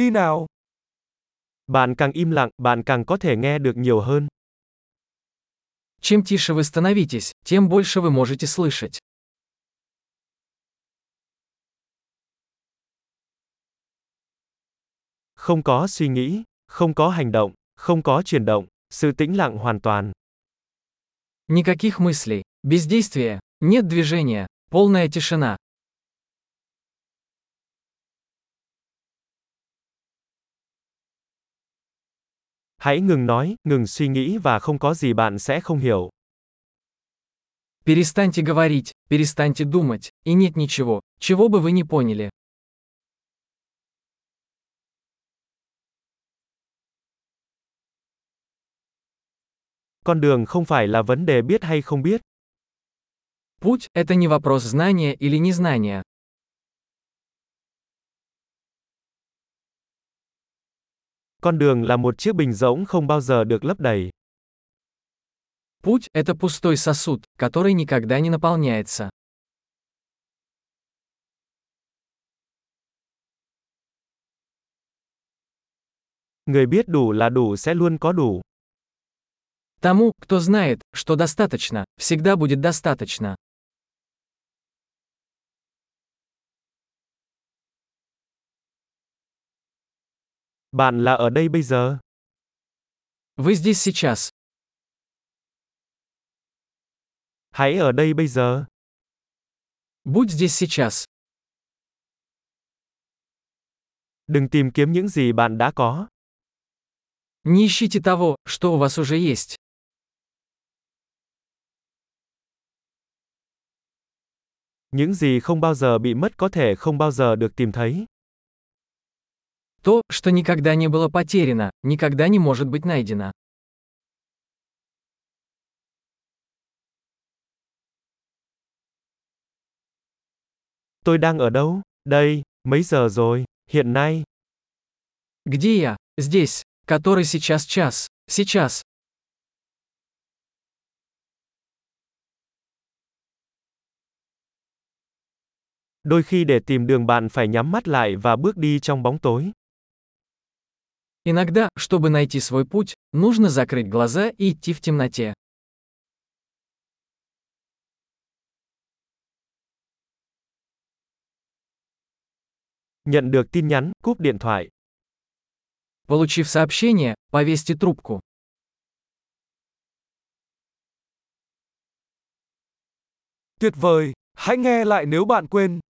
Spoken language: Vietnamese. Đi nào. Bạn càng im lặng, bạn càng có thể nghe được nhiều hơn. Чем тише вы становитесь, тем больше вы можете слышать. Không có suy nghĩ, không có hành động, không có chuyển động, sự tĩnh lặng hoàn toàn. Никаких мыслей, бездействия, нет движения, полная тишина. Hãy ngừng nói, ngừng suy nghĩ và không có gì bạn sẽ không hiểu. Перестаньте говорить, перестаньте думать, и нет ничего, чего бы вы не поняли. Con đường không phải là vấn đề biết hay không biết. Путь – это не вопрос знания или незнания. Con đường là một chiếc bình rỗng không bao giờ được lấp đầy. Путь – это пустой сосуд, который никогда не наполняется. Người biết đủ là đủ sẽ luôn có đủ. Тому, кто знает, что достаточно, всегда будет достаточно. Bạn là ở đây bây giờ. Вы здесь сейчас. Hãy ở đây bây giờ. Будь здесь сейчас. Đừng tìm kiếm những gì bạn đã có. Не ищите того, что у вас уже есть. Những gì không bao giờ bị mất có thể không bao giờ được tìm thấy. То, что никогда не было потеряно, никогда не может быть найдено. Tôi đang ở đâu? Đây, mấy giờ rồi? Hiện nay. Где я? Здесь, который сейчас час. Сейчас. Đôi khi để tìm đường bạn phải nhắm mắt lại và bước đi trong bóng tối. Иногда, чтобы найти свой путь, нужно закрыть глаза и идти в темноте. Nhận được tin nhắn, cúp điện thoại. Получив сообщение, повесьте трубку. Tuyệt vời, hãy nghe lại nếu bạn quên.